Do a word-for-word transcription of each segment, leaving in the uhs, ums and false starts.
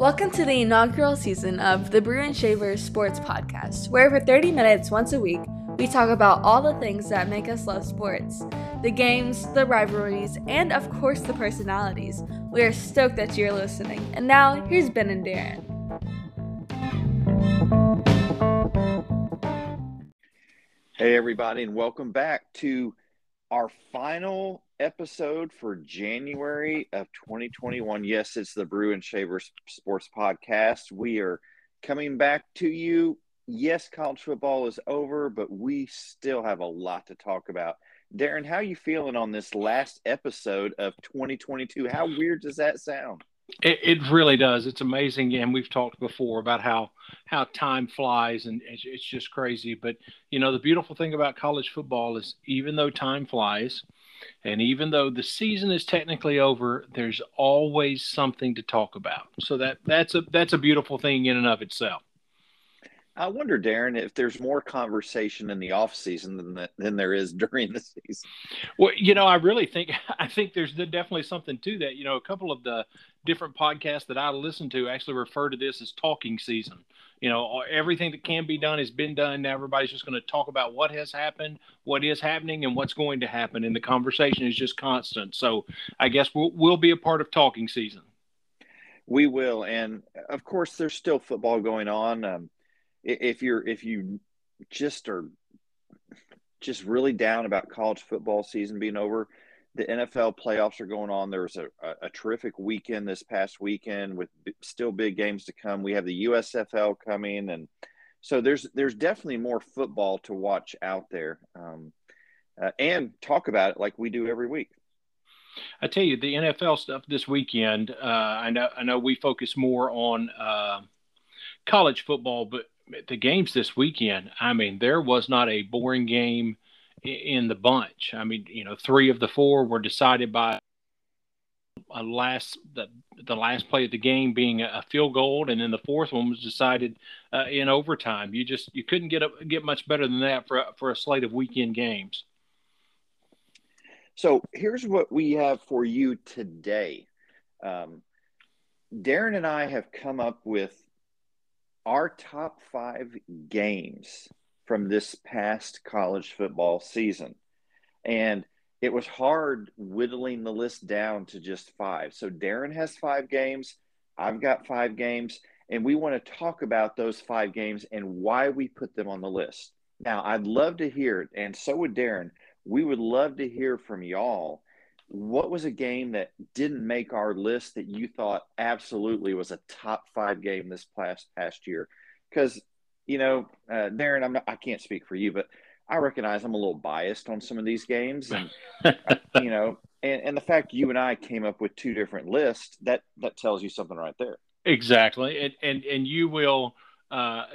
Welcome to the inaugural season of the Brew and Shaver Sports Podcast, where for thirty minutes once a week, we talk about all the things that make us love sports. The games, the rivalries, and of course the personalities. We are stoked that you're listening. And now, here's Ben and Darren. Hey everybody, and welcome back to our final episode for January of twenty twenty-one. Yes, it's the Brew and Shaver Sports Podcast. We are coming back to you. Yes, college football is over, but we still have a lot to talk about. Darren, how are you feeling on this last episode of twenty twenty-two? How weird does that sound? It, it really does. It's amazing, and we've talked before about how how time flies, and it's, it's just crazy. But, you know, the beautiful thing about college football is even though time flies and even though the season is technically over, there's always something to talk about. So that that's a that's a beautiful thing in and of itself. I wonder, Darren, if there's more conversation in the off season than the, than there is during the season. Well, you know, I really think I think there's definitely something to that. You know, a couple of the different podcasts that I listen to actually refer to this as talking season. You know, everything that can be done has been done. Now everybody's just going to talk about what has happened, what is happening, and what's going to happen. And the conversation is just constant. So I guess we'll, we'll be a part of talking season. We will. And, of course, there's still football going on. Um, If you're, if you just are just really down about college football season being over, the N F L playoffs are going on. There was a, a, a terrific weekend this past weekend with b- still big games to come. We have the U S F L coming. And so there's, there's definitely more football to watch out there um, uh, and talk about it like we do every week. I tell you, the N F L stuff this weekend, uh, I know, I know we focus more on uh, college football, but the games this weekend, I mean, there was not a boring game in the bunch. I mean, you know, three of the four were decided by a last the, the last play of the game being a field goal, and then the fourth one was decided uh, in overtime. You just you couldn't get up, get much better than that for for a slate of weekend games. So here's what we have for you today. Um, Darren and I have come up with our top five games from this past college football season. And it was hard whittling the list down to just five. So Darren has five games. I've got five games. And we want to talk about those five games and why we put them on the list. Now, I'd love to hear it, and so would Darren. We would love to hear from y'all. What was a game that didn't make our list that you thought absolutely was a top five game this past, past year? Because, you know, uh, Darren, I'm not, I can't speak for you, but I recognize I'm a little biased on some of these games. And, you know, and, and the fact you and I came up with two different lists, that, that tells you something right there. Exactly. And, and, and you will uh, –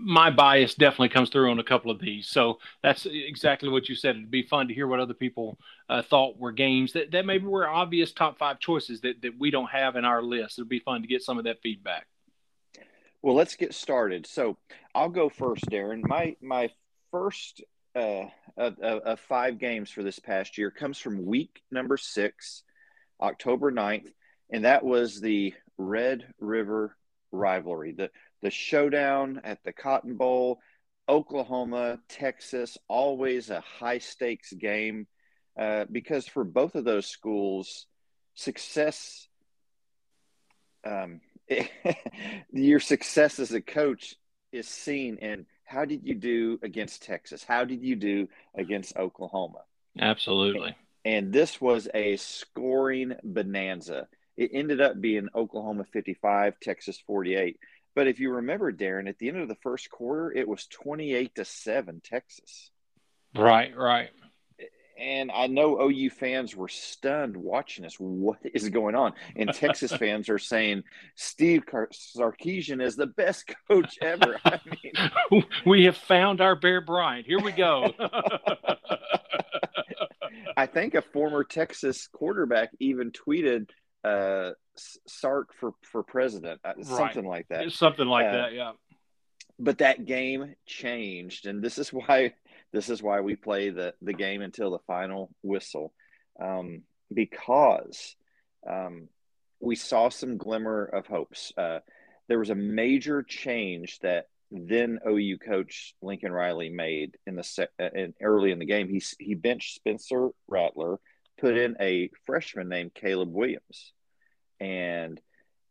my bias definitely comes through on a couple of these. So that's exactly what you said. It'd be fun to hear what other people uh, thought were games that, that maybe were obvious top five choices that, that we don't have in our list. It'd be fun to get some of that feedback. Well, let's get started. So I'll go first, Darren. My, my first uh, of, of five games for this past year comes from week number six, October ninth. And that was the Red River Rivalry. The, The showdown at the Cotton Bowl, Oklahoma, Texas, always a high-stakes game uh, because for both of those schools, success um, – your success as a coach is seen in how did you do against Texas? How did you do against Oklahoma? Absolutely. And, and this was a scoring bonanza. It ended up being Oklahoma fifty-five, Texas forty-eight. But if you remember, Darren, at the end of the first quarter, it was twenty-eight to seven, Texas. Right, right. And I know O U fans were stunned watching this. What is going on? And Texas fans are saying, Steve Sarkisian is the best coach ever. I mean, we have found our Bear Bryant. Here we go. I think a former Texas quarterback even tweeted, uh, Sark for, for president, uh, right. something like that. Something like uh, that, yeah. But that game changed, and this is why this is why we play the, the game until the final whistle, um, because um, we saw some glimmer of hopes. Uh, there was a major change that then O U coach Lincoln Riley made in the se- in, early in the game. He he benched Spencer Rattler, put in a freshman named Caleb Williams, and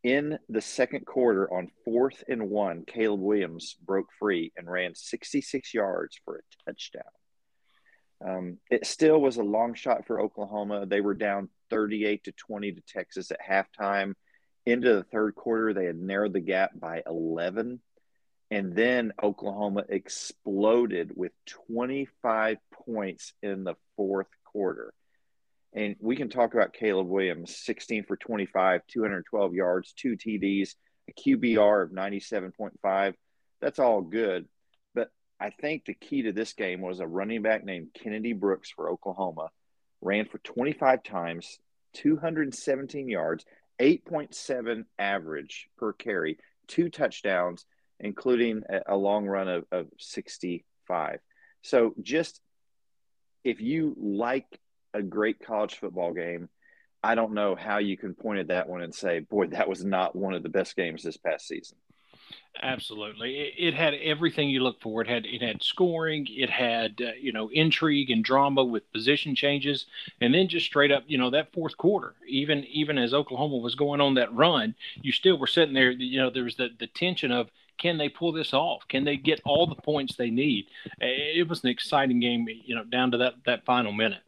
in the second quarter on fourth and one, Caleb Williams broke free and ran sixty-six yards for a touchdown. Um, it still was a long shot for Oklahoma. They were down thirty-eight to twenty to Texas at halftime. Into the third quarter, they had narrowed the gap by eleven. And then Oklahoma exploded with twenty-five points in the fourth quarter. And we can talk about Caleb Williams, sixteen for twenty-five, two hundred twelve yards, two T Ds, a Q B R of ninety-seven point five. That's all good. But I think the key to this game was a running back named Kennedy Brooks for Oklahoma, ran for twenty-five times, two hundred seventeen yards, eight point seven average per carry, two touchdowns, including a long run of, of sixty-five. So just if you like a great college football game, I don't know how you can point at that one and say, boy, that was not one of the best games this past season. Absolutely. It, it had everything you look for. It had it had scoring. It had, uh, you know, intrigue and drama with position changes. And then just straight up, you know, that fourth quarter, even even as Oklahoma was going on that run, you still were sitting there, you know, there was the, the tension of, can they pull this off? Can they get all the points they need? It was an exciting game, you know, down to that, that final minute.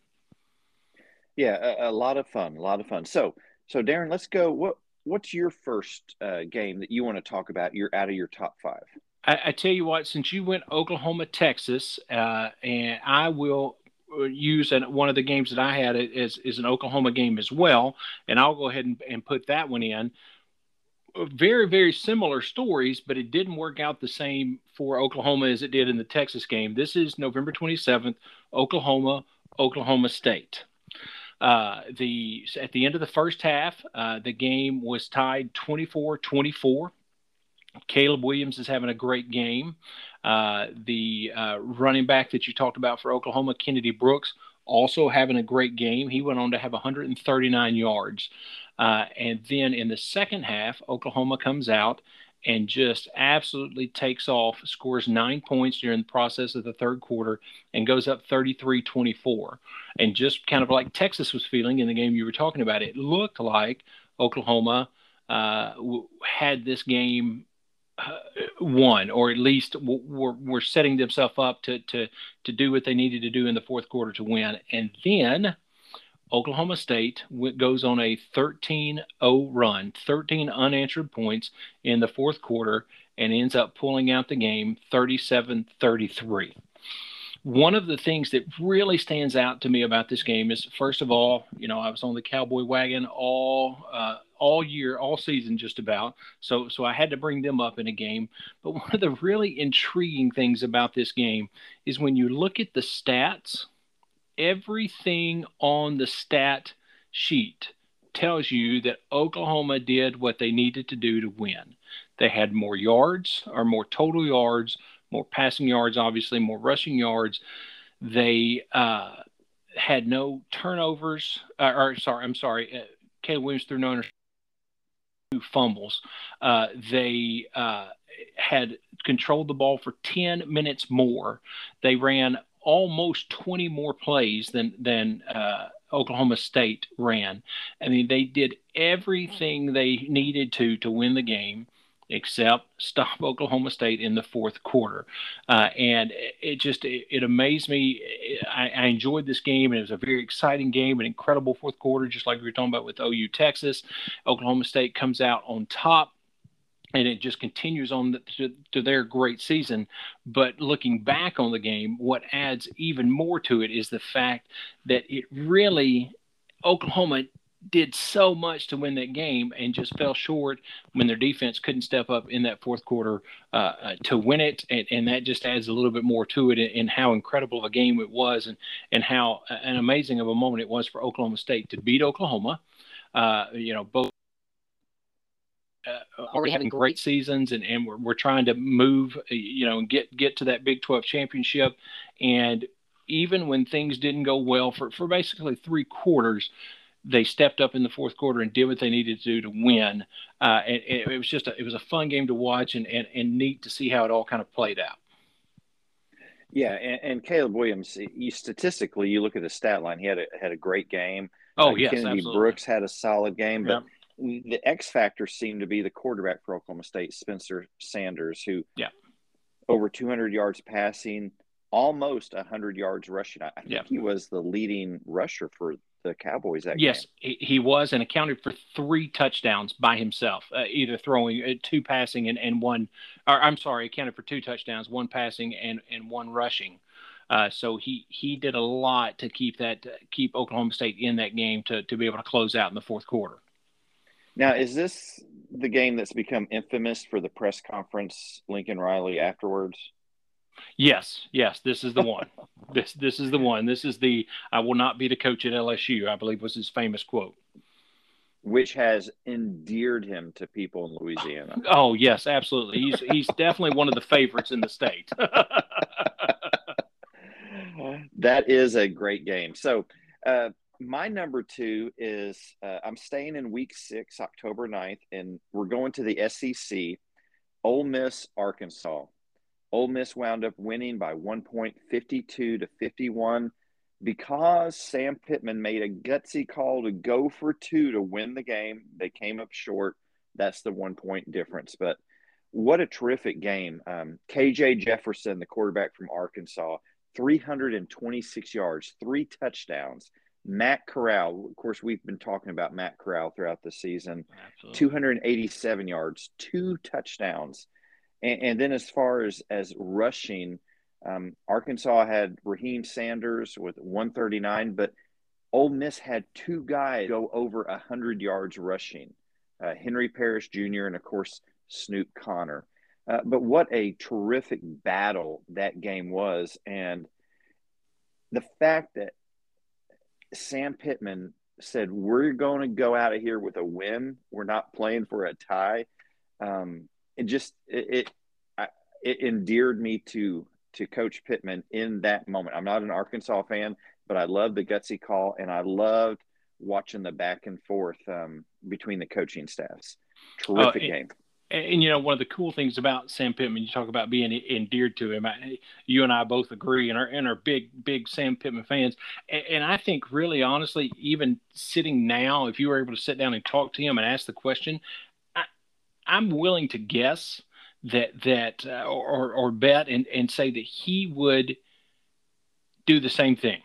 Yeah, a, a lot of fun, a lot of fun. So, so Darren, let's go. What What's your first uh, game that you want to talk about? You're out of your top five. I, I tell you what, since you went Oklahoma, Texas, uh, and I will use an, one of the games that I had is, is an Oklahoma game as well, and I'll go ahead and, and put that one in. Very, very similar stories, but it didn't work out the same for Oklahoma as it did in the Texas game. This is November twenty-seventh, Oklahoma, Oklahoma State. Uh, the at the end of the first half, uh, the game was tied twenty-four twenty-four. Caleb Williams is having a great game. Uh, the uh, running back that you talked about for Oklahoma, Kennedy Brooks, also having a great game. He went on to have one hundred thirty-nine yards. Uh, and then in the second half, Oklahoma comes out and just absolutely takes off, scores nine points during the process of the third quarter, and goes up thirty-three twenty-four. And just kind of like Texas was feeling in the game you were talking about, it looked like Oklahoma uh, w- had this game uh, won, or at least w- were, were setting themselves up to, to, to do what they needed to do in the fourth quarter to win. And then Oklahoma State goes on a thirteen oh run, thirteen unanswered points in the fourth quarter, and ends up pulling out the game thirty-seven thirty-three. One of the things that really stands out to me about this game is, first of all, you know, I was on the Cowboy wagon all uh, all year, all season just about, so so I had to bring them up in a game. But one of the really intriguing things about this game is when you look at the stats, everything on the stat sheet tells you that Oklahoma did what they needed to do to win. They had more yards, or more total yards, more passing yards, obviously, more rushing yards. They uh, had no turnovers. Uh, or sorry, I'm sorry. Uh, Caleb Williams threw no fumbles. Uh, they uh, had controlled the ball for ten minutes more. They ran almost twenty more plays than than uh, Oklahoma State ran. I mean, they did everything they needed to to win the game, except stop Oklahoma State in the fourth quarter. Uh, and it just it, it amazed me. I, I enjoyed this game, and it was a very exciting game, an incredible fourth quarter, just like we were talking about with O U Texas. Oklahoma State comes out on top, and it just continues on the, to, to their great season. But looking back on the game, what adds even more to it is the fact that it really – Oklahoma did so much to win that game and just fell short when their defense couldn't step up in that fourth quarter uh, uh, to win it. And, and that just adds a little bit more to it, and how incredible a game it was, and, and how uh, an amazing of a moment it was for Oklahoma State to beat Oklahoma, uh, you know, both. Uh, already having great, great seasons, and, and we're, we're trying to move, you know, and get, get to that Big twelve championship. And even when things didn't go well for, for basically three quarters, they stepped up in the fourth quarter and did what they needed to do to win. Uh, and, and it was just a, it was a fun game to watch and, and, and neat to see how it all kind of played out. Yeah, and, and Caleb Williams, you statistically, you look at the stat line, he had a, had a great game. Oh, uh, yes, Kennedy absolutely. Brooks had a solid game, but yep. the X factor seemed to be the quarterback for Oklahoma State, Spencer Sanders, who yep. over two hundred yards passing, almost one hundred yards rushing. I think yep. he was the leading rusher for the Cowboys that yes, game. Yes, he, he was, and accounted for three touchdowns by himself, uh, either throwing uh, two passing and, and one – or I'm sorry, accounted for two touchdowns, one passing and, and one rushing. Uh, so he, he did a lot to keep that uh, keep Oklahoma State in that game to, to be able to close out in the fourth quarter. Now, is this the game that's become infamous for the press conference, Lincoln Riley afterwards? Yes, yes, this is the one. this this is the one. This is the "I will not be the coach at L S U," I believe was his famous quote. Which has endeared him to people in Louisiana. Oh, yes, absolutely. He's he's definitely one of the favorites in the state. That is a great game. So uh, my number two is uh, I'm staying in week six, October ninth, and we're going to the S E C, Ole Miss, Arkansas. Ole Miss wound up winning by one point, fifty-two to fifty-one, because Sam Pittman made a gutsy call to go for two to win the game. They came up short. That's the one-point difference. But what a terrific game. Um, K J. Jefferson, the quarterback from Arkansas, three hundred twenty-six yards, three touchdowns. Matt Corral, of course, we've been talking about Matt Corral throughout the season, absolutely. two hundred eighty-seven yards, two touchdowns. And, and then as far as, as rushing, um, Arkansas had Raheem Sanders with one thirty-nine, but Ole Miss had two guys go over one hundred yards rushing, uh, Henry Parrish Junior and, of course, Snoop Conner. Uh, but what a terrific battle that game was. And the fact that Sam Pittman said, we're going to go out of here with a win, we're not playing for a tie, um, It just it, it it endeared me to to Coach Pittman in that moment. I'm not an Arkansas fan, but I love the gutsy call, and I loved watching the back and forth um, between the coaching staffs. Terrific oh, and, game. And, and, you know, one of the cool things about Sam Pittman, you talk about being endeared to him. I, you and I both agree and are, and are big, big Sam Pittman fans. And, and I think really, honestly, even sitting now, if you were able to sit down and talk to him and ask the question, I'm willing to guess that that uh, or or bet and, and say that he would do the same thing.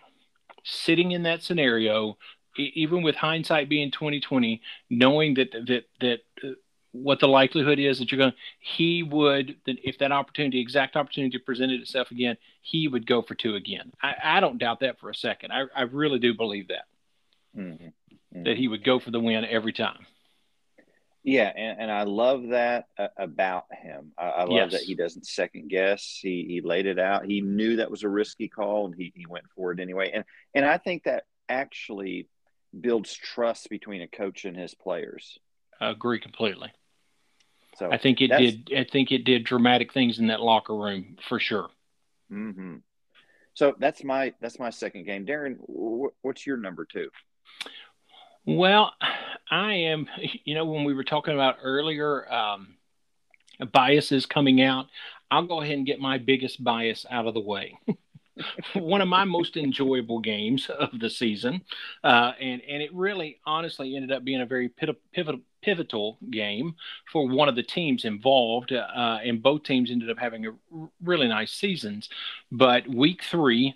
Sitting in that scenario, even with hindsight being twenty twenty, knowing that that that uh, what the likelihood is that you're going, he would, that if that opportunity, exact opportunity presented itself again, he would go for two again. I, I don't doubt that for a second. I, I really do believe that mm-hmm. Mm-hmm. that he would go for the win every time. Yeah, and, and I love that uh, about him. I, I love yes. that he doesn't second guess. He he laid it out. He knew that was a risky call, and he, he went for it anyway. And and I think that actually builds trust between a coach and his players. I agree completely. So I think it did. I think it did dramatic things in that locker room for sure. Mm-hmm. So that's my that's my second game, Darren. Wh- what's your number two? Well, I am, you know, when we were talking about earlier um, biases coming out, I'll go ahead and get my biggest bias out of the way. One of my most enjoyable games of the season, uh, and, and it really honestly ended up being a very pivotal, pivotal game for one of the teams involved, uh, and both teams ended up having a really nice seasons. But week three,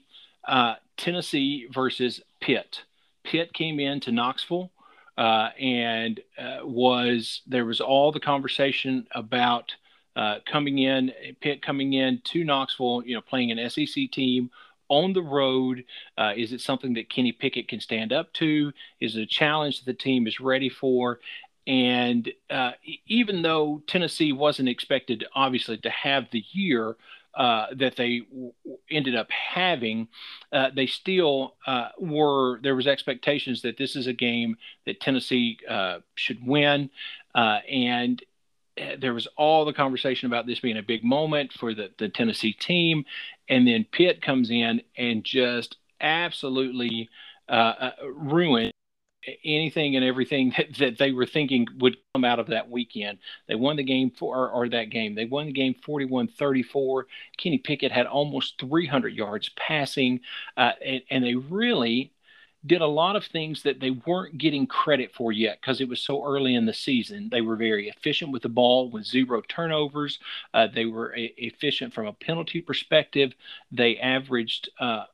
uh, Tennessee versus Pitt. Pitt came in to Knoxville, uh, and uh, was there was all the conversation about uh, coming in, Pitt coming in to Knoxville, you know, playing an S E C team on the road. Uh, is it something that Kenny Pickett can stand up to? Is it a challenge that the team is ready for? And uh, even though Tennessee wasn't expected, obviously, to have the year Uh, that they w- ended up having, uh, they still uh, were – there was expectations that this is a game that Tennessee uh, should win. Uh, and there was all the conversation about this being a big moment for the, the Tennessee team. And then Pitt comes in and just absolutely uh, uh, ruined anything and everything that, that they were thinking would come out of that weekend. They won the game for, or, or that game. They won the game forty-one thirty-four. Kenny Pickett had almost three hundred yards passing, uh, and, and they really did a lot of things that they weren't getting credit for yet because it was so early in the season. They were very efficient with the ball with zero turnovers. Uh, they were a- efficient from a penalty perspective. They averaged uh,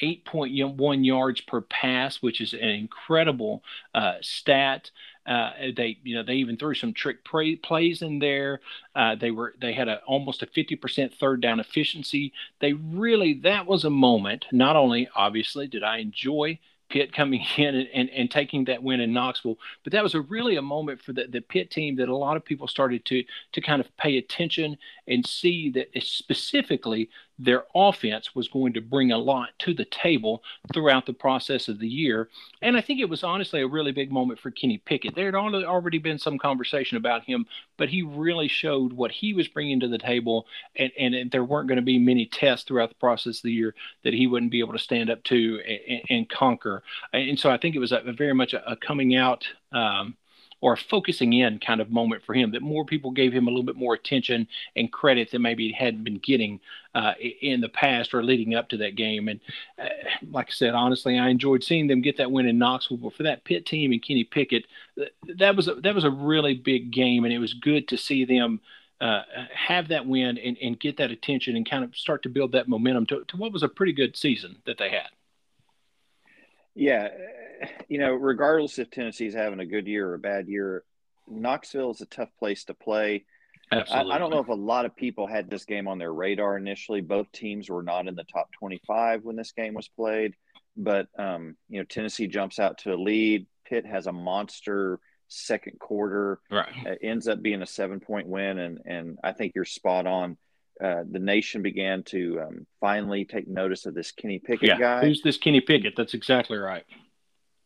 eight point one yards per pass, which is an incredible uh, stat. Uh, they, you know, they even threw some trick play, plays in there. Uh, they were, they had a, almost a fifty percent third down efficiency. They really, that was a moment. Not only obviously did I enjoy Pitt coming in and, and, and taking that win in Knoxville, but that was a really a moment for the, the Pitt team that a lot of people started to to kind of pay attention and see that specifically their offense was going to bring a lot to the table throughout the process of the year. And I think it was honestly a really big moment for Kenny Pickett. There had already been some conversation about him, but he really showed what he was bringing to the table, and, and there weren't going to be many tests throughout the process of the year that he wouldn't be able to stand up to and, and conquer. And so I think it was a, a very much a, a coming out um, or a focusing in kind of moment for him, that more people gave him a little bit more attention and credit than maybe he hadn't been getting uh, in the past or leading up to that game. And uh, like I said, honestly, I enjoyed seeing them get that win in Knoxville, but for that Pitt team and Kenny Pickett, th- that was a, that was a really big game, and it was good to see them uh, have that win and, and get that attention and kind of start to build that momentum to, to what was a pretty good season that they had. Yeah, you know, regardless if Tennessee's having a good year or a bad year, Knoxville is a tough place to play. Absolutely. I, I don't know if a lot of people had this game on their radar initially. Both teams were not in the top twenty-five when this game was played. But, um, you know, Tennessee jumps out to a lead. Pitt has a monster second quarter. Right. It ends up being a seven-point win, and, and I think you're spot on. Uh, the nation began to um, finally take notice of this Kenny Pickett yeah. guy. Who's this Kenny Pickett? That's exactly right.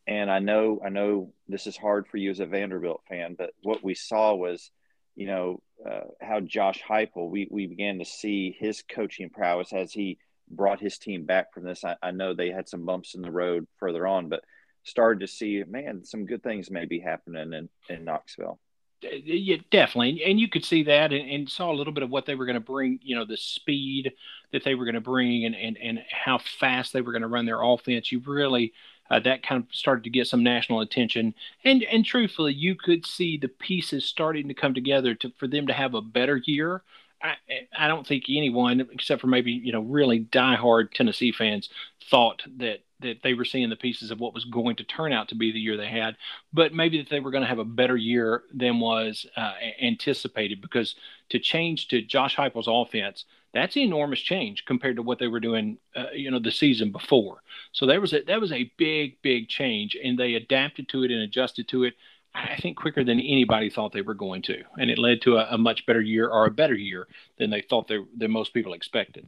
And I know, I know this is hard for you as a Vanderbilt fan, but what we saw was, you know, uh, how Josh Heupel, we, we began to see his coaching prowess as he brought his team back from this. I, I know they had some bumps in the road further on, but started to see, man, some good things may be happening in, in Knoxville. Yeah, definitely. And you could see that and, and saw a little bit of what they were going to bring, you know, the speed that they were going to bring and, and, and how fast they were going to run their offense. You really uh, that kind of started to get some national attention. And and truthfully, you could see the pieces starting to come together to for them to have a better year. I, I don't think anyone, except for maybe, you know, really diehard Tennessee fans, thought that that they were seeing the pieces of what was going to turn out to be the year they had, but maybe that they were going to have a better year than was uh, anticipated, because to change to Josh Heupel's offense, that's an enormous change compared to what they were doing, uh, you know, the season before. So there was a, that was a big, big change, and they adapted to it and adjusted to it, I think, quicker than anybody thought they were going to. And it led to a, a much better year, or a better year than they thought they, than most people expected.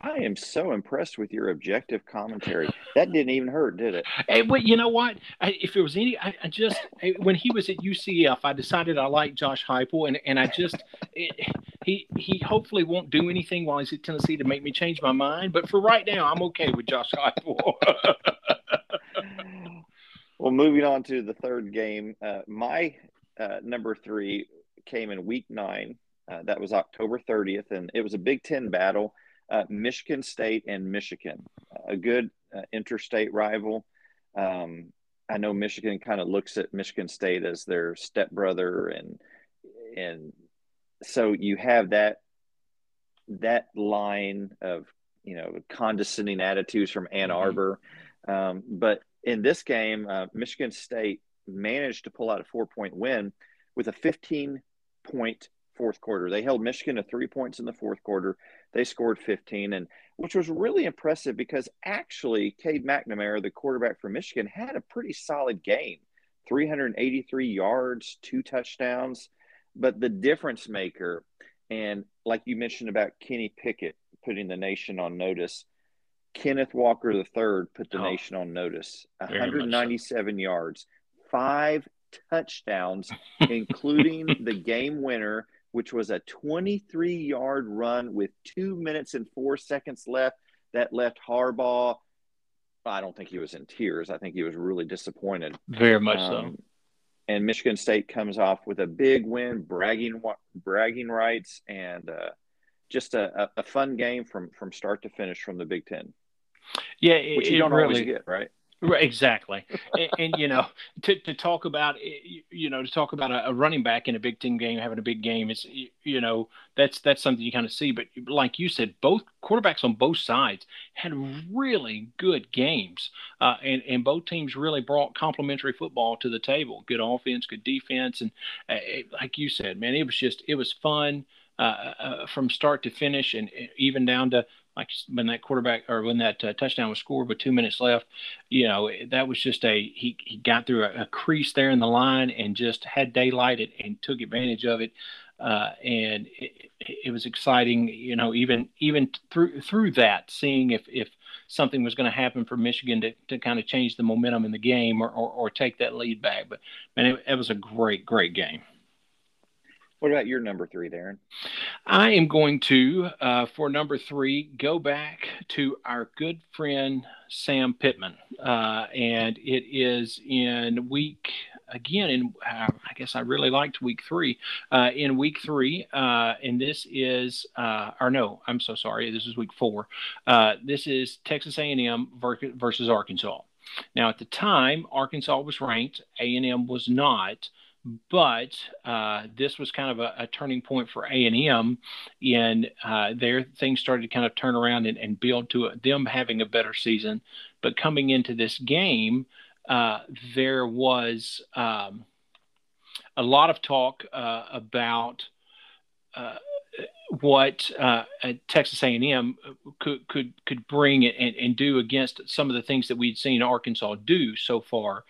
I am so impressed with your objective commentary. That didn't even hurt, did it? Hey, well, you know what? I, if there was any, I, I just when he was at U C F, I decided I liked Josh Heupel, and, and I just it, he he hopefully won't do anything while he's at Tennessee to make me change my mind. But for right now, I'm okay with Josh Heupel. Well, moving on to the third game, uh, my uh, number three came in week nine. Uh, that was October thirtieth, and it was a Big Ten battle. Uh, Michigan State and Michigan, a good uh, interstate rival. Um, I know Michigan kind of looks at Michigan State as their stepbrother, and and so you have that that line of, you know, condescending attitudes from Ann Arbor. Um, but in this game, uh, Michigan State managed to pull out a four-point win with a fifteen-point fourth quarter. They held Michigan to three points in the fourth quarter. They scored fifteen, and which was really impressive because actually Cade McNamara, the quarterback for Michigan, had a pretty solid game, three hundred eighty-three yards, two touchdowns. But the difference maker, and like you mentioned about Kenny Pickett putting the nation on notice, Kenneth Walker the third put the oh, nation on notice, one hundred ninety-seven yards, five touchdowns, including the game winner, which was a twenty-three-yard run with two minutes and four seconds left. That left Harbaugh I don't think he was in tears. I think he was really disappointed. Very much um, so. And Michigan State comes off with a big win, bragging bragging rights, and uh, just a, a fun game from, from start to finish from the Big Ten. Yeah, it, which you don't really, always get, right? Right, exactly. and, and you know, to to talk about you know to talk about a, a running back in a Big Ten game having a big game, it's you know that's that's something you kind of see. But like you said, both quarterbacks on both sides had really good games, uh, and and both teams really brought complementary football to the table. Good offense, good defense, and uh, it, like you said, man, it was just it was fun uh, uh, from start to finish, and even down to. Like when that quarterback or when that uh, touchdown was scored with two minutes left, you know, that was just a he, he got through a, a crease there in the line and just had daylight it and took advantage of it. Uh, and it, it was exciting, you know, even even through through that, seeing if, if something was going to happen for Michigan to, to kind of change the momentum in the game or, or, or take that lead back. But, man, it, it was a great, great game. What about your number three, Darren? I am going to, uh, for number three, go back to our good friend Sam Pittman. Uh, and it is in week, again, in uh, I guess I really liked week three. Uh, in week three, uh, and this is, uh, or no, I'm so sorry, this is week four. Uh, this is Texas A and M versus Arkansas. Now, at the time, Arkansas was ranked, A and M was not. But uh, this was kind of a, a turning point for A and M, and uh, their things started to kind of turn around and, and build to it, them having a better season. But coming into this game, uh, there was um, a lot of talk uh, about uh, what uh, Texas A and M could could could bring and, and do against some of the things that we'd seen Arkansas do so far,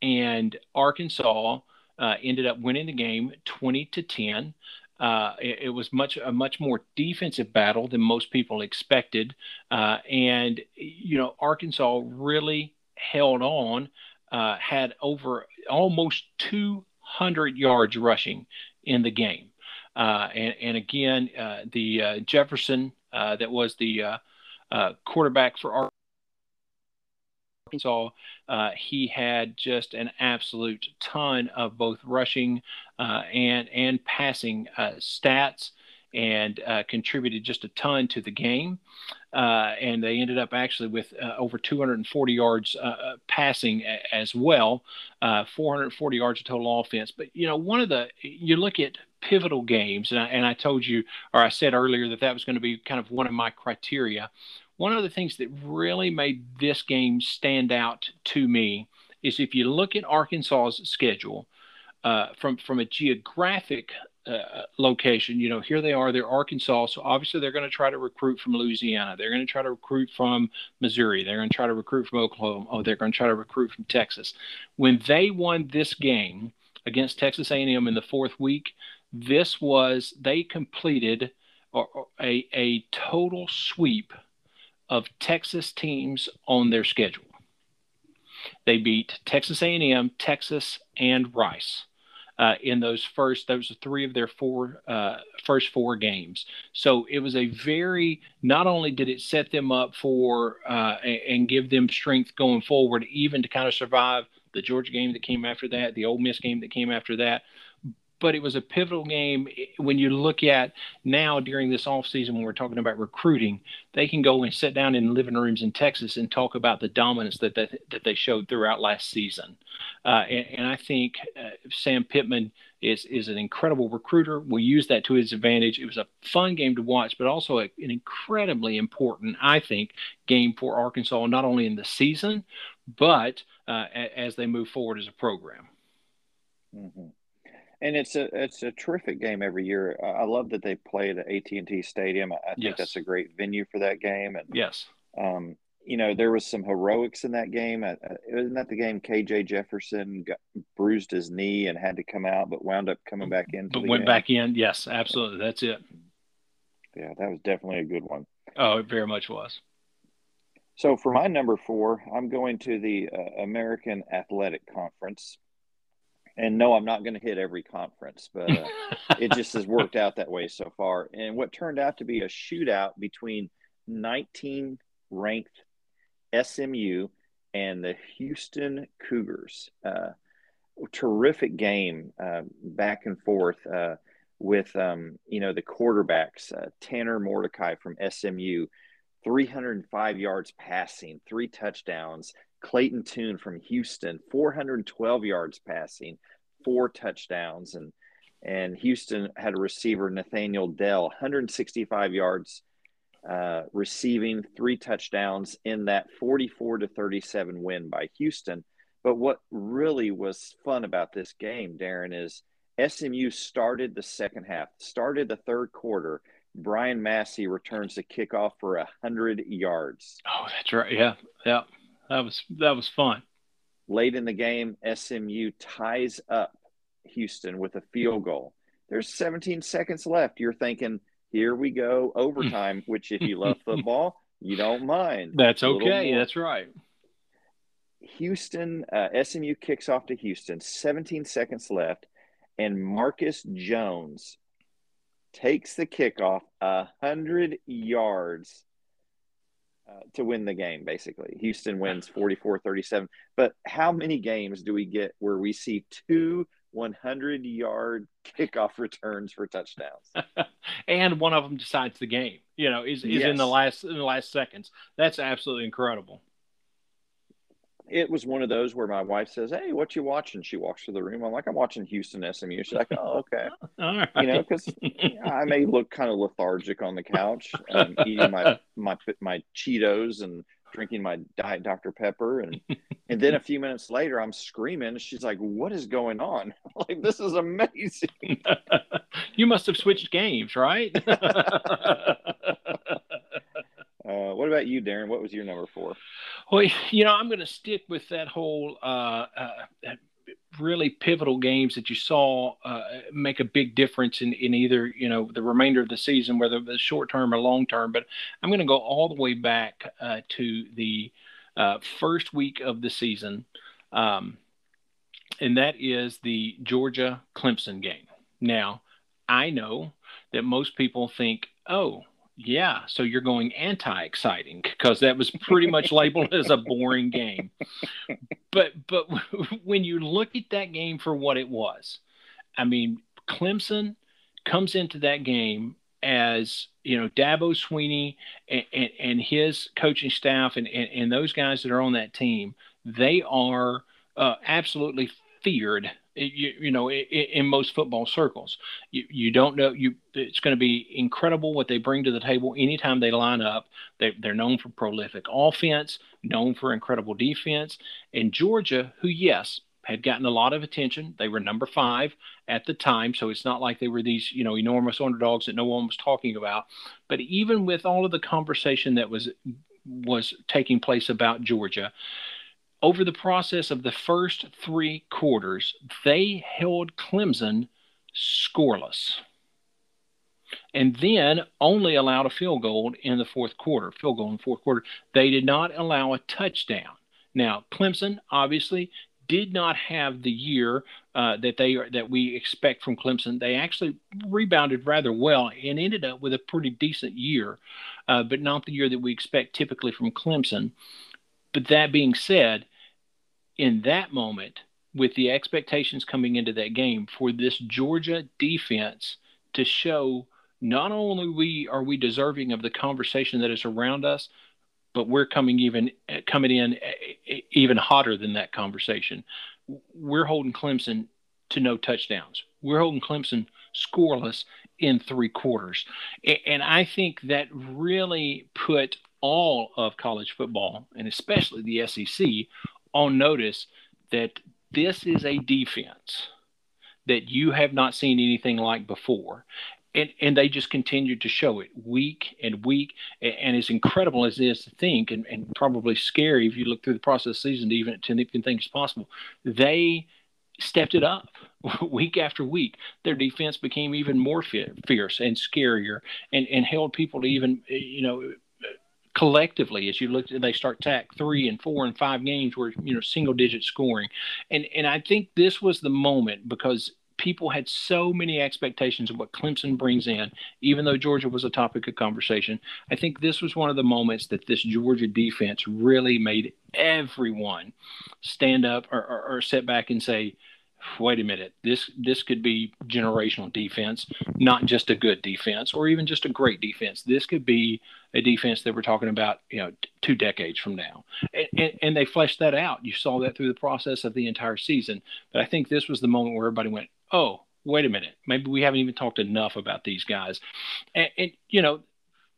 and Arkansas. Uh, ended up winning the game twenty to ten. Uh, it, it was much a much more defensive battle than most people expected. Uh, and, you know, Arkansas really held on, uh, had over almost two hundred yards rushing in the game. Uh, and, and again, uh, the uh, Jefferson uh, that was the uh, uh, quarterback for Arkansas. Arkansas, uh, he had just an absolute ton of both rushing uh, and and passing uh, stats, and uh, contributed just a ton to the game. Uh, and they ended up actually with uh, over two hundred forty yards uh, passing a- as well, uh, four hundred forty yards of total offense. But you know, one of the you look at pivotal games, and I, and I told you, or I said earlier that that was going to be kind of one of my criteria. One of the things that really made this game stand out to me is if you look at Arkansas's schedule uh, from, from a geographic uh, location, you know, here they are, they're Arkansas. So obviously they're going to try to recruit from Louisiana. They're going to try to recruit from Missouri. They're going to try to recruit from Oklahoma. Oh, they're going to try to recruit from Texas. When they won this game against Texas A and M in the fourth week, this was, they completed a, a, a total sweep of Texas teams on their schedule. They beat Texas A and M, Texas, and Rice uh, in those first, those are three of their four, uh, first four games. So it was a very, not only did it set them up for uh, and give them strength going forward, even to kind of survive the Georgia game that came after that, the Ole Miss game that came after that, but it was a pivotal game when you look at now during this offseason when we're talking about recruiting, they can go and sit down in living rooms in Texas and talk about the dominance that they, that they showed throughout last season. Uh, and, and I think uh, Sam Pittman is is an incredible recruiter. We'll use that to his advantage. It was a fun game to watch, but also a, an incredibly important, I think, game for Arkansas, not only in the season, but uh, a, as they move forward as a program. Mm-hmm. And it's a it's a terrific game every year. I love that they play at A T and T Stadium. I think yes. That's a great venue for that game. And yes, um, you know there was some heroics in that game. Uh, isn't that the game K J. Jefferson got, bruised his knee and had to come out, but wound up coming back in? But went game. back in. Yes, absolutely. That's it. Yeah, that was definitely a good one. Oh, it very much was. So for my number four, I'm going to the uh, American Athletic Conference. And no, I'm not going to hit every conference, but uh, it just has worked out that way so far. And what turned out to be a shootout between nineteen ranked S M U and the Houston Cougars. Uh, terrific game uh, back and forth uh, with, um, you know, the quarterbacks, uh, Tanner Mordecai from S M U, three hundred five yards passing, three touchdowns. Clayton Tune from Houston, four hundred twelve yards passing, four touchdowns. And and Houston had a receiver, Nathaniel Dell, one hundred sixty-five yards uh, receiving, three touchdowns in that forty-four to thirty-seven win by Houston. But what really was fun about this game, Darren, is S M U started the second half, started the third quarter. Brian Massey returns the kickoff for one hundred yards. Oh, that's right. Yeah, yeah. That was that was fun. Late in the game, S M U ties up Houston with a field goal. There's seventeen seconds left. You're thinking, here we go, overtime, which if you love football, you don't mind. That's okay. That's right. Houston, uh, S M U kicks off to Houston, seventeen seconds left, and Marcus Jones takes the kickoff one hundred yards. Uh, to win the game, basically. Houston wins forty-four thirty-seven. But how many games do we get where we see two one hundred-yard kickoff returns for touchdowns? And one of them decides the game, you know, is, is yes. in the last in the last seconds. That's absolutely incredible. It was one of those where my wife says, hey, what you watching? She walks through the room. I'm like, I'm watching Houston S M U. She's like, oh, okay. All right. You know, because I may look kind of lethargic on the couch, um, eating my, my my Cheetos and drinking my Diet Doctor Pepper. And and then a few minutes later, I'm screaming. She's like, what is going on? I'm like, this is amazing. You must have switched games, right? Uh, what about you, Darren? What was your number four? Well, you know, I'm going to stick with that whole uh, uh, really pivotal games that you saw uh, make a big difference in, in either, you know, the remainder of the season, whether it was short term or long term. But I'm going to go all the way back uh, to the uh, first week of the season, um, and that is the Georgia-Clemson game. Now, I know that most people think, oh, yeah, so you're going anti-exciting because that was pretty much labeled as a boring game. But but when you look at that game for what it was, I mean, Clemson comes into that game as, you know, Dabo Swinney and, and, and his coaching staff and, and, and those guys that are on that team, they are uh, absolutely feared. You, you know, in, in most football circles, you, you don't know you. It's going to be incredible what they bring to the table anytime they line up. They, they're known for prolific offense, known for incredible defense. And Georgia, who, yes, had gotten a lot of attention. They were number five at the time, so it's not like they were these, you know, enormous underdogs that no one was talking about. But even with all of the conversation that was was taking place about Georgia, over the process of the first three quarters, they held Clemson scoreless and then only allowed a field goal in the fourth quarter, field goal in the fourth quarter. They did not allow a touchdown. Now, Clemson obviously did not have the year uh, that they that we expect from Clemson. They actually rebounded rather well and ended up with a pretty decent year, uh, but not the year that we expect typically from Clemson. But that being said, in that moment, with the expectations coming into that game, for this Georgia defense to show not only we are we deserving of the conversation that is around us, but we're coming even coming in even hotter than that conversation. We're holding Clemson to no touchdowns. We're holding Clemson scoreless in three quarters. And I think that really put all of college football, and especially the S E C, on notice that this is a defense that you have not seen anything like before. And and they just continued to show it week and week. And, and as incredible as it is to think, and, and probably scary if you look through the process of the season to even, to even think it's possible, they stepped it up week after week. Their defense became even more fierce and scarier and, and held people to even, you know, collectively, as you look, they start tack three and four and five games where, you know, single digit scoring. And and I think this was the moment because people had so many expectations of what Clemson brings in, even though Georgia was a topic of conversation. I think this was one of the moments that this Georgia defense really made everyone stand up or, or, or sit back and say, wait a minute, this this could be generational defense, not just a good defense or even just a great defense. This could be a defense that we're talking about, you know, t- two decades from now. And, and, and they fleshed that out. You saw that through the process of the entire season. But I think this was the moment where everybody went, oh, wait a minute, maybe we haven't even talked enough about these guys. And, and you know,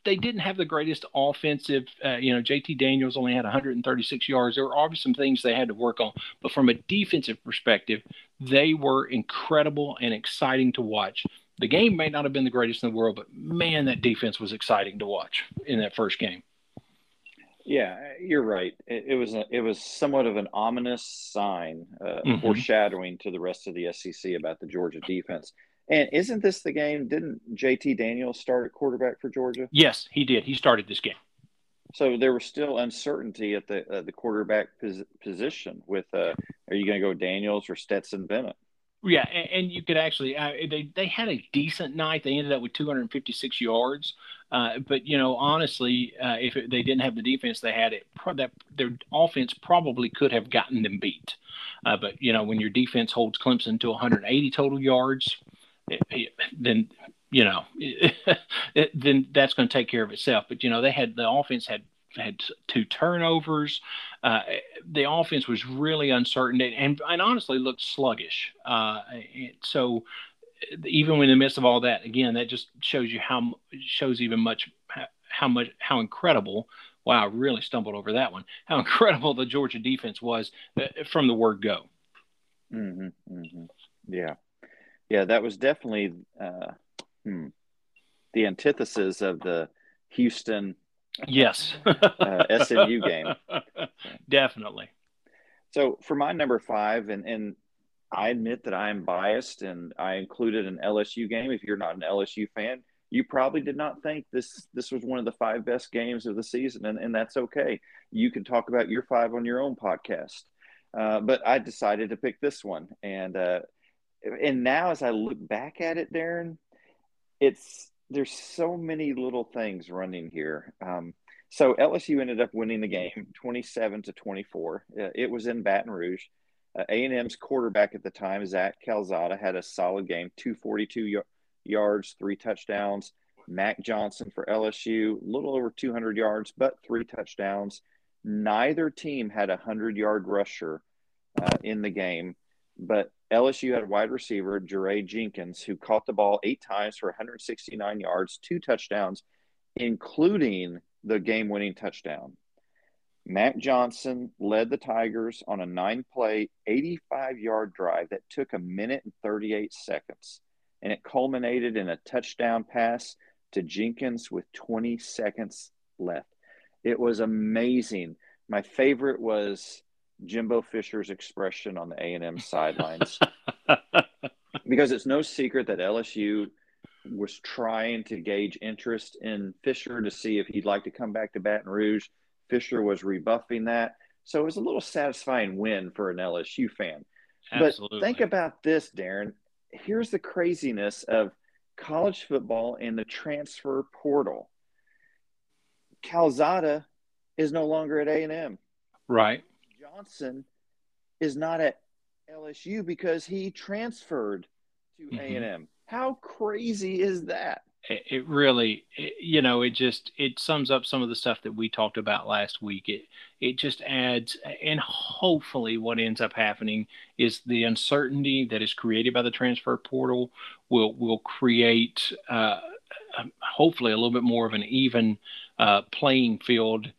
they didn't have the greatest offensive, uh, you know, J T Daniels only had one hundred thirty-six yards. There were obviously some things they had to work on, but from a defensive perspective, they were incredible and exciting to watch. The game may not have been the greatest in the world, but man, that defense was exciting to watch in that first game. Yeah, you're right. It, it was a, it was somewhat of an ominous sign, uh, mm-hmm. foreshadowing to the rest of the S E C about the Georgia defense. And isn't this the game? Didn't J T Daniels start at quarterback for Georgia? Yes, he did. He started this game. So there was still uncertainty at the uh, the quarterback pos- position with, uh, are you going to go Daniels or Stetson Bennett? Yeah, and, and you could actually uh, – they, they had a decent night. They ended up with two hundred fifty-six yards. Uh, but, you know, honestly, uh, if it, they didn't have the defense they had, it pro- that their offense probably could have gotten them beat. Uh, but, you know, when your defense holds Clemson to one hundred eighty total yards – It, it, then you know it, it, then that's going to take care of itself. But you know, they had the offense had had two turnovers. Uh, the offense was really uncertain and and honestly looked sluggish. Uh, it, so even in the midst of all that, again, that just shows you how shows even much how much how incredible. Wow, I really stumbled over that one. How incredible the Georgia defense was from the word go. Mm-hmm, mm-hmm. Yeah. Yeah, that was definitely uh, hmm, the antithesis of the Houston yes uh, S M U game. Definitely. So for my number five, and, and I admit that I am biased, and I included an L S U game. If you're not an L S U fan, you probably did not think this this was one of the five best games of the season, and, and that's okay. You can talk about your five on your own podcast. Uh, but I decided to pick this one, and uh, – And now as I look back at it, Darren, it's there's so many little things running here. Um, so L S U ended up winning the game twenty-seven to twenty-four. Uh, it was in Baton Rouge. Uh, A and M's quarterback at the time, Zach Calzada, had a solid game, two hundred forty-two yards, three touchdowns. Mac Johnson for L S U, a little over two hundred yards, but three touchdowns. Neither team had a hundred-yard rusher uh, in the game, but L S U had a wide receiver, Jeray Jenkins, who caught the ball eight times for one hundred sixty-nine yards, two touchdowns, including the game-winning touchdown. Mac Johnson led the Tigers on a nine-play, eighty-five-yard drive that took a minute and thirty-eight seconds, and it culminated in a touchdown pass to Jenkins with twenty seconds left. It was amazing. My favorite was Jimbo Fisher's expression on the A and M sidelines because it's no secret that L S U was trying to gauge interest in Fisher to see if he'd like to come back to Baton Rouge. Fisher was rebuffing that. So it was a little satisfying win for an L S U fan. Absolutely. But think about this, Darren. Here's the craziness of college football and the transfer portal. Calzada is no longer at A and M. Right. Johnson is not at L S U because he transferred to mm-hmm. A and M. How crazy is that? It, it really, it, you know, it just, it sums up some of the stuff that we talked about last week. It, it just adds, and hopefully what ends up happening is the uncertainty that is created by the transfer portal will, will create uh, hopefully a little bit more of an even uh, playing field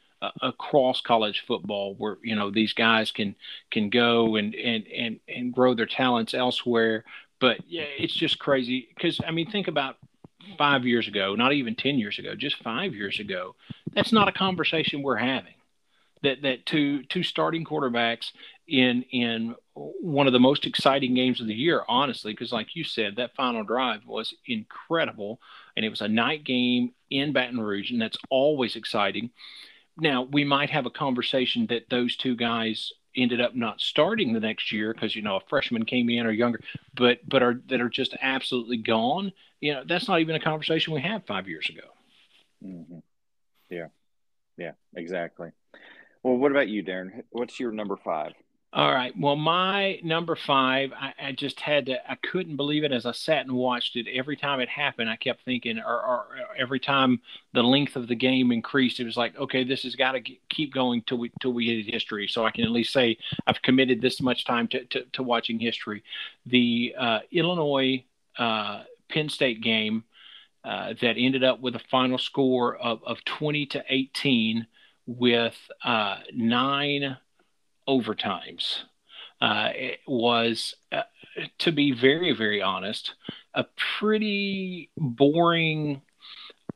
across college football, where you know these guys can can go and and and and grow their talents elsewhere. But yeah, it's just crazy because I mean, think about five years ago, not even ten years ago, just five years ago. That's not a conversation we're having. That that two two starting quarterbacks in in one of the most exciting games of the year, honestly, because like you said, that final drive was incredible, and it was a night game in Baton Rouge, and that's always exciting. Now, we might have a conversation that those two guys ended up not starting the next year because, you know, a freshman came in or younger, but but are that are just absolutely gone. You know, that's not even a conversation we had five years ago. Mm-hmm. Yeah, yeah, exactly. Well, what about you, Darren? What's your number five? All right. Well, my number five, I, I just had to, I couldn't believe it as I sat and watched it. Every time it happened, I kept thinking, or, or, or every time the length of the game increased, it was like, okay, this has got to g- keep going till we, till we hit history. So I can at least say I've committed this much time to, to, to watching history. The uh, Illinois uh, Penn State game uh, that ended up with a final score of, of twenty to eighteen with uh, nine overtimes. Uh, it was, uh, to be very, very honest, a pretty boring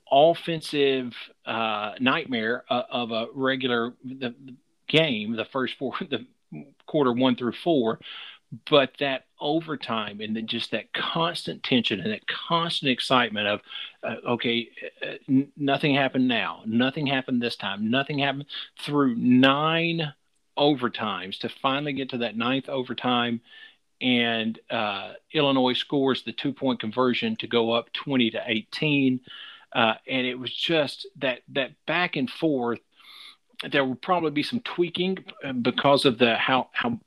offensive uh, nightmare uh, of a regular the, the game, the first four, the quarter one through four. But that overtime and then just that constant tension and that constant excitement of, uh, okay, uh, n- nothing happened now. Nothing happened this time. Nothing happened through nine overtimes to finally get to that ninth overtime, and uh, Illinois scores the two-point conversion to go up twenty to eighteen, uh, and it was just that that back and forth. There will probably be some tweaking because of the how how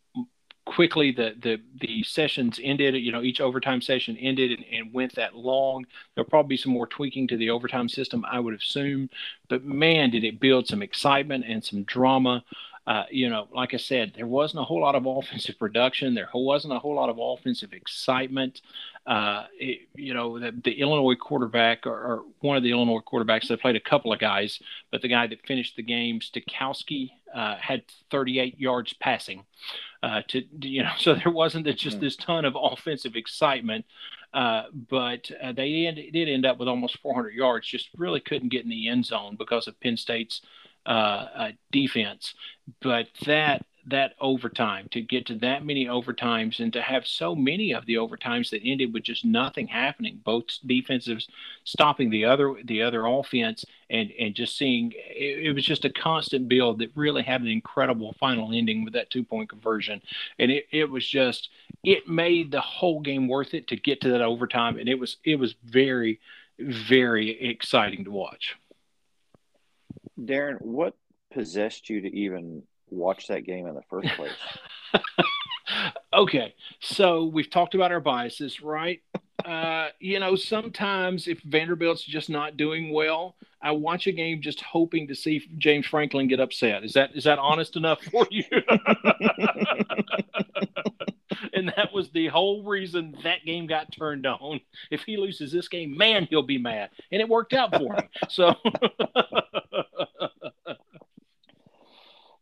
quickly the the the sessions ended. You know, each overtime session ended and, and went that long. There'll probably be some more tweaking to the overtime system, I would assume. But man, did it build some excitement and some drama. Uh, you know, like I said, there wasn't a whole lot of offensive production. There wasn't a whole lot of offensive excitement. Uh, it, you know, the, the Illinois quarterback or, or one of the Illinois quarterbacks, they played a couple of guys, but the guy that finished the game, Stokowski, uh, had thirty-eight yards passing. Uh, to you know, so there wasn't just this ton of offensive excitement. Uh, but uh, they end, did end up with almost four hundred yards. Just really couldn't get in the end zone because of Penn State's Uh, uh, defense, but that that overtime, to get to that many overtimes and to have so many of the overtimes that ended with just nothing happening, both defenses stopping the other the other offense, and and just seeing it, it was just a constant build that really had an incredible final ending with that two point conversion, and it, it was just it made the whole game worth it to get to that overtime, and it was it was very, very exciting to watch. Darren, what possessed you to even watch that game in the first place? Okay, so we've talked about our biases, right? Uh, you know, sometimes if Vanderbilt's just not doing well, I watch a game just hoping to see James Franklin get upset. Is that is that honest enough for you? And that was the whole reason that game got turned on. If he loses this game, man, he'll be mad. And it worked out for him. So,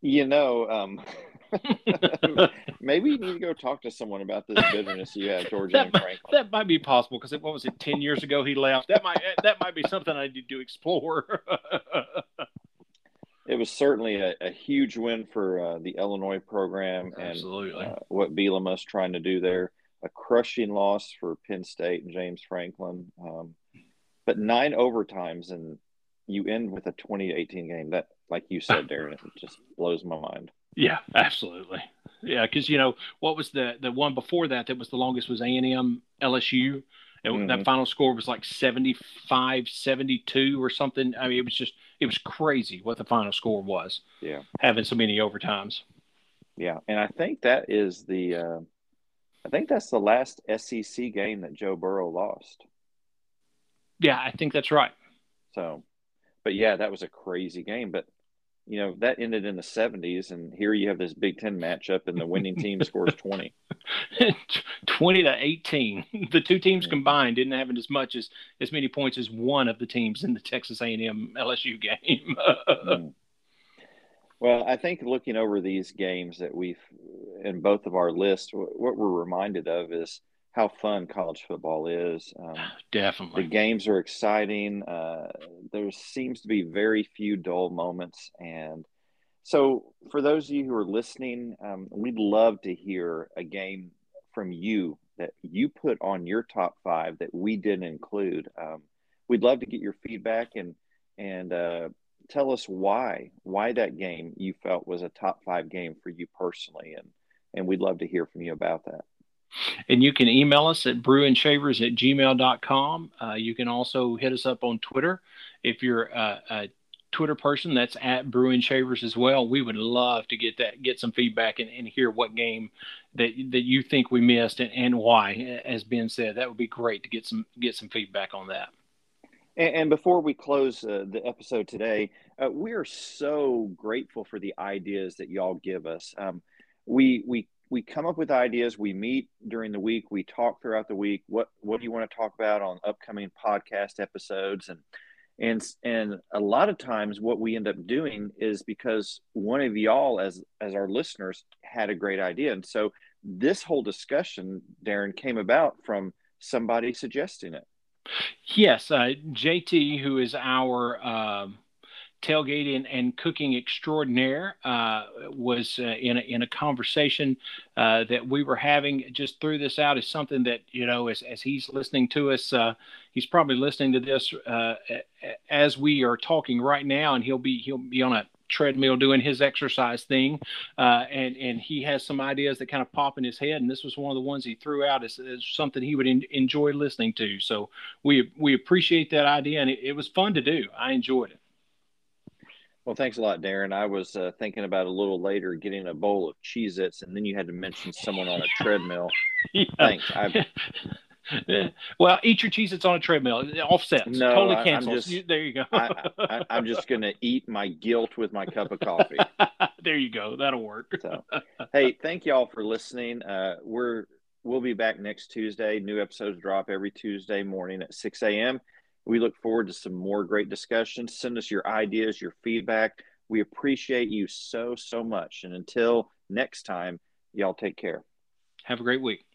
you know, um, maybe you need to go talk to someone about this bitterness you have towards James Franklin. That might be possible because what was it, ten years ago he left? That might that might be something I need to explore. It was certainly a, a huge win for uh, the Illinois program and absolutely. Uh, what Bielema's trying to do there. A crushing loss for Penn State and James Franklin. Um, but nine overtimes and you end with a twenty to eighteen game. That, like you said, Darren, it just blows my mind. Yeah, absolutely. Yeah, because, you know, what was the, the one before that that was the longest was A and M, L S U. And mm-hmm. That final score was like seventy-five, seventy-two or something. I mean, it was just – it was crazy what the final score was. Yeah. Having so many overtimes. Yeah. And I think that is the uh, – I think that's the last S E C game that Joe Burrow lost. Yeah, I think that's right. So – but, yeah, that was a crazy game. But, you know, that ended in the seventies, and here you have this Big Ten matchup, and the winning team scores twenty. twenty to eighteen. The two teams combined didn't have as much as as many points as one of the teams in the Texas A and M L S U game. Mm. Well, I think looking over these games that we've in both of our lists, what we're reminded of is how fun college football is. Um, Definitely. The games are exciting. Uh, there seems to be very few dull moments. And so for those of you who are listening, um, we'd love to hear a game from you that you put on your top five that we didn't include. Um, we'd love to get your feedback and, and uh, tell us why, why that game you felt was a top five game for you personally. And, and we'd love to hear from you about that. And you can email us at brew and shavers at gmail dot com. Uh, you can also hit us up on Twitter. If you're uh, a Twitter person, that's at Brew and Shavers as well. We would love to get that, get some feedback and, and hear what game that that you think we missed and, and why. As Ben said, that would be great to get some get some feedback on that. And, and before we close uh, the episode today, uh, we are so grateful for the ideas that y'all give us. Um, we we. We come up with ideas, we meet during the week, we talk throughout the week. What what do you want to talk about on upcoming podcast episodes? And and and a lot of times what we end up doing is because one of y'all as as our listeners had a great idea. And so this whole discussion, Darren, came about from somebody suggesting it. Yes, uh, J T, who is our um tailgating and cooking extraordinaire, uh, was uh, in, a, in a conversation uh, that we were having, just threw this out as something that, you know, as, as he's listening to us, uh, he's probably listening to this uh, as we are talking right now, and he'll be, he'll be on a treadmill doing his exercise thing. Uh, and, and he has some ideas that kind of pop in his head. And this was one of the ones he threw out as, as something he would en- enjoy listening to. So we, we appreciate that idea, and it, it was fun to do. I enjoyed it. Well, thanks a lot, Darren. I was uh, thinking about a little later getting a bowl of Cheez-Its, and then you had to mention someone on a treadmill. Yeah. Thanks. Yeah. Well, eat your Cheez-Its on a treadmill. It offsets. No, totally I, cancels. I'm just, you, there you go. I, I, I'm just going to eat my guilt with my cup of coffee. There you go. That'll work. So, hey, thank you all for listening. Uh, we're, we'll be back next Tuesday. New episodes drop every Tuesday morning at six a.m. We look forward to some more great discussions. Send us your ideas, your feedback. We appreciate you so, so much. And until next time, y'all take care. Have a great week.